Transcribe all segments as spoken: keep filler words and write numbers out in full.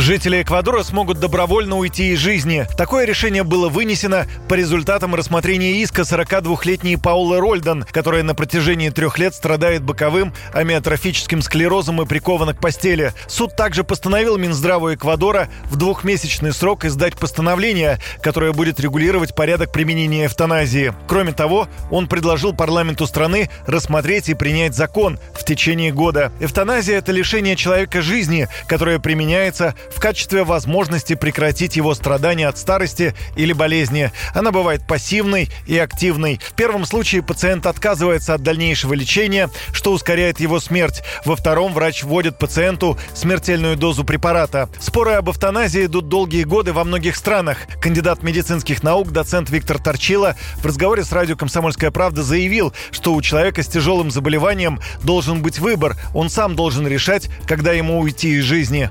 Жители Эквадора смогут добровольно уйти из жизни. Такое решение было вынесено по результатам рассмотрения иска сорокадвухлетней Паулы Рольден, которая на протяжении трех лет страдает боковым амиотрофическим склерозом и прикована к постели. Суд также постановил Минздраву Эквадора в двухмесячный срок издать постановление, которое будет регулировать порядок применения эвтаназии. Кроме того, он предложил парламенту страны рассмотреть и принять закон в течение года. Эвтаназия – это лишение человека жизни, которое применяется в в качестве возможности прекратить его страдания от старости или болезни. Она бывает пассивной и активной. В первом случае пациент отказывается от дальнейшего лечения, что ускоряет его смерть. Во втором врач вводит пациенту смертельную дозу препарата. Споры об эвтаназии идут долгие годы во многих странах. Кандидат медицинских наук, доцент Виктор Торчило в разговоре с радио «Комсомольская правда» заявил, что у человека с тяжелым заболеванием должен быть выбор. Он сам должен решать, когда ему уйти из жизни.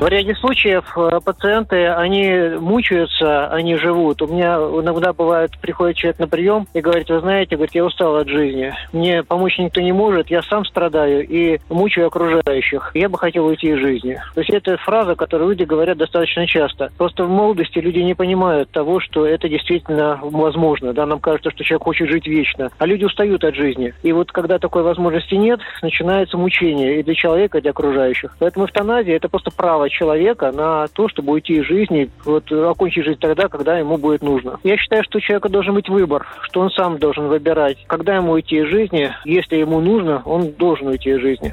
В ряде случаев пациенты, они мучаются, они живут. У меня иногда бывает, приходит человек на прием и говорит: вы знаете, говорит, я устал от жизни, мне помочь никто не может, я сам страдаю и мучаю окружающих, я бы хотел уйти из жизни. То есть это фраза, которую люди говорят достаточно часто. Просто в молодости люди не понимают того, что это действительно возможно. Да, нам кажется, что человек хочет жить вечно, а люди устают от жизни. И вот когда такой возможности нет, начинается мучение и для человека, и для окружающих. Поэтому эвтаназия – это просто право человека на то, чтобы уйти из жизни, вот, окончить жизнь тогда, когда ему будет нужно. Я считаю, что у человека должен быть выбор, что он сам должен выбирать, когда ему уйти из жизни. Если ему нужно, он должен уйти из жизни.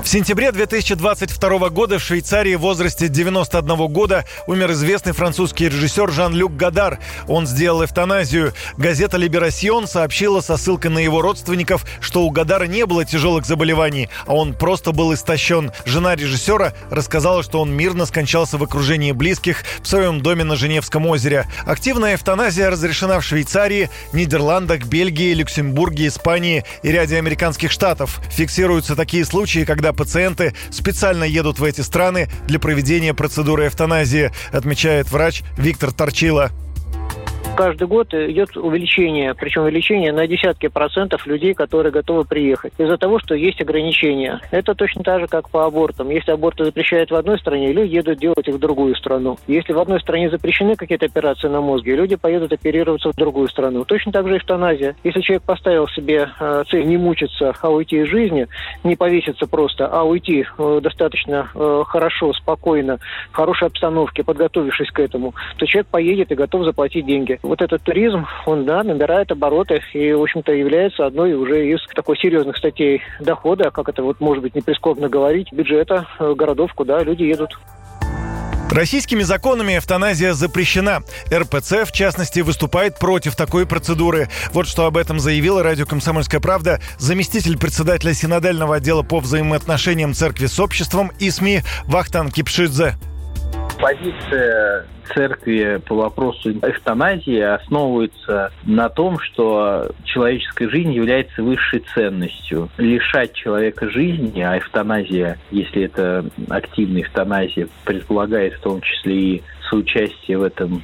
В сентябре две тысячи двадцать второго года в Швейцарии в возрасте девяносто одного года умер известный французский режиссер Жан-Люк Годар. Он сделал эвтаназию. Газета «Либерасьон» сообщила со ссылкой на его родственников, что у Годара не было тяжелых заболеваний, а он просто был истощен. Жена режиссера рассказала, что он мирно скончался в окружении близких в своем доме на Женевском озере. Активная эвтаназия разрешена в Швейцарии, Нидерландах, Бельгии, Люксембурге, Испании и ряде американских штатов. Фиксируются такие случаи, когда пациенты специально едут в эти страны для проведения процедуры эвтаназии, отмечает врач Виктор Торчило. Каждый год идет увеличение, причем увеличение на десятки процентов людей, которые готовы приехать, из-за того, что есть ограничения. Это точно так же, как по абортам. Если аборты запрещают в одной стране, люди едут делать их в другую страну. Если в одной стране запрещены какие-то операции на мозге, люди поедут оперироваться в другую страну. Точно так же и эвтаназия. Если человек поставил себе цель не мучиться, а уйти из жизни, не повеситься просто, а уйти достаточно хорошо, спокойно, в хорошей обстановке, подготовившись к этому, то человек поедет и готов заплатить деньги. Вот этот туризм, он, да, набирает обороты и, в общем-то, является одной уже из такой серьезных статей дохода, как это вот может быть не прискорбно говорить, бюджета городов, куда люди едут. Российскими законами эвтаназия запрещена. эр пэ цэ, в частности, выступает против такой процедуры. Вот что об этом заявила радио «Комсомольская правда» заместитель председателя Синодального отдела по взаимоотношениям церкви с обществом и СМИ Вахтанг Кипшидзе. Позиция церкви по вопросу эвтаназии основывается на том, что человеческая жизнь является высшей ценностью. Лишать человека жизни, а эвтаназия, если это активная эвтаназия, предполагает в том числе и соучастие в этом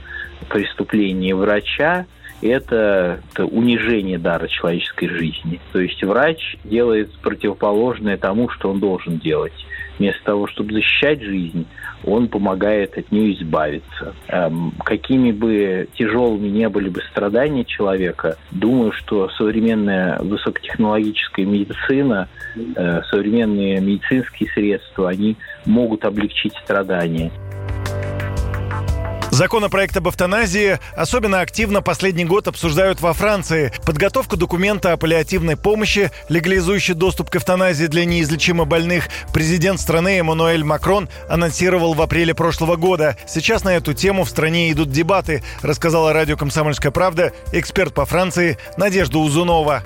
преступлении врача, это, это унижение дара человеческой жизни. То есть врач делает противоположное тому, что он должен делать. Вместо того, чтобы защищать жизнь, он помогает от нее избавиться. Эм, какими бы тяжелыми не были бы страдания человека, думаю, что современная высокотехнологическая медицина, э, современные медицинские средства, они могут облегчить страдания. Законопроект об эвтаназии особенно активно последний год обсуждают во Франции. Подготовка документа о паллиативной помощи, легализующей доступ к эвтаназии для неизлечимо больных, президент страны Эммануэль Макрон анонсировал в апреле прошлого года. Сейчас на эту тему в стране идут дебаты, рассказала радио «Комсомольская правда» эксперт по Франции Надежда Узунова.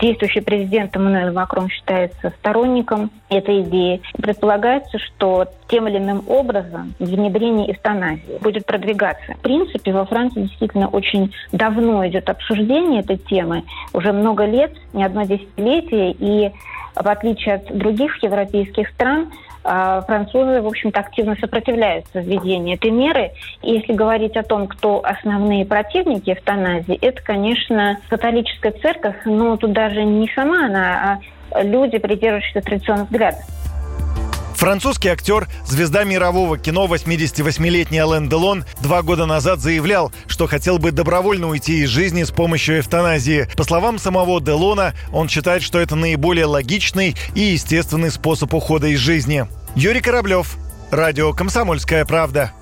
Действующий президент Эммануэль Макрон считается сторонником этой идеи. Предполагается, что тем или иным образом внедрение эвтаназии будет продвигаться. В принципе, во Франции действительно очень давно идет обсуждение этой темы, уже много лет, не одно десятилетие, и в отличие от других европейских стран, французы, в общем-то, активно сопротивляются введению этой меры. И если говорить о том, кто основные противники эвтаназии, это, конечно, католическая церковь, но тут даже не сама она, а люди, придерживающиеся традиционных взглядов. Французский актер, звезда мирового кино восьмидесятивосьмилетний Ален Делон два года назад заявлял, что хотел бы добровольно уйти из жизни с помощью эвтаназии. По словам самого Делона, он считает, что это наиболее логичный и естественный способ ухода из жизни. Юрий Кораблёв, радио «Комсомольская правда».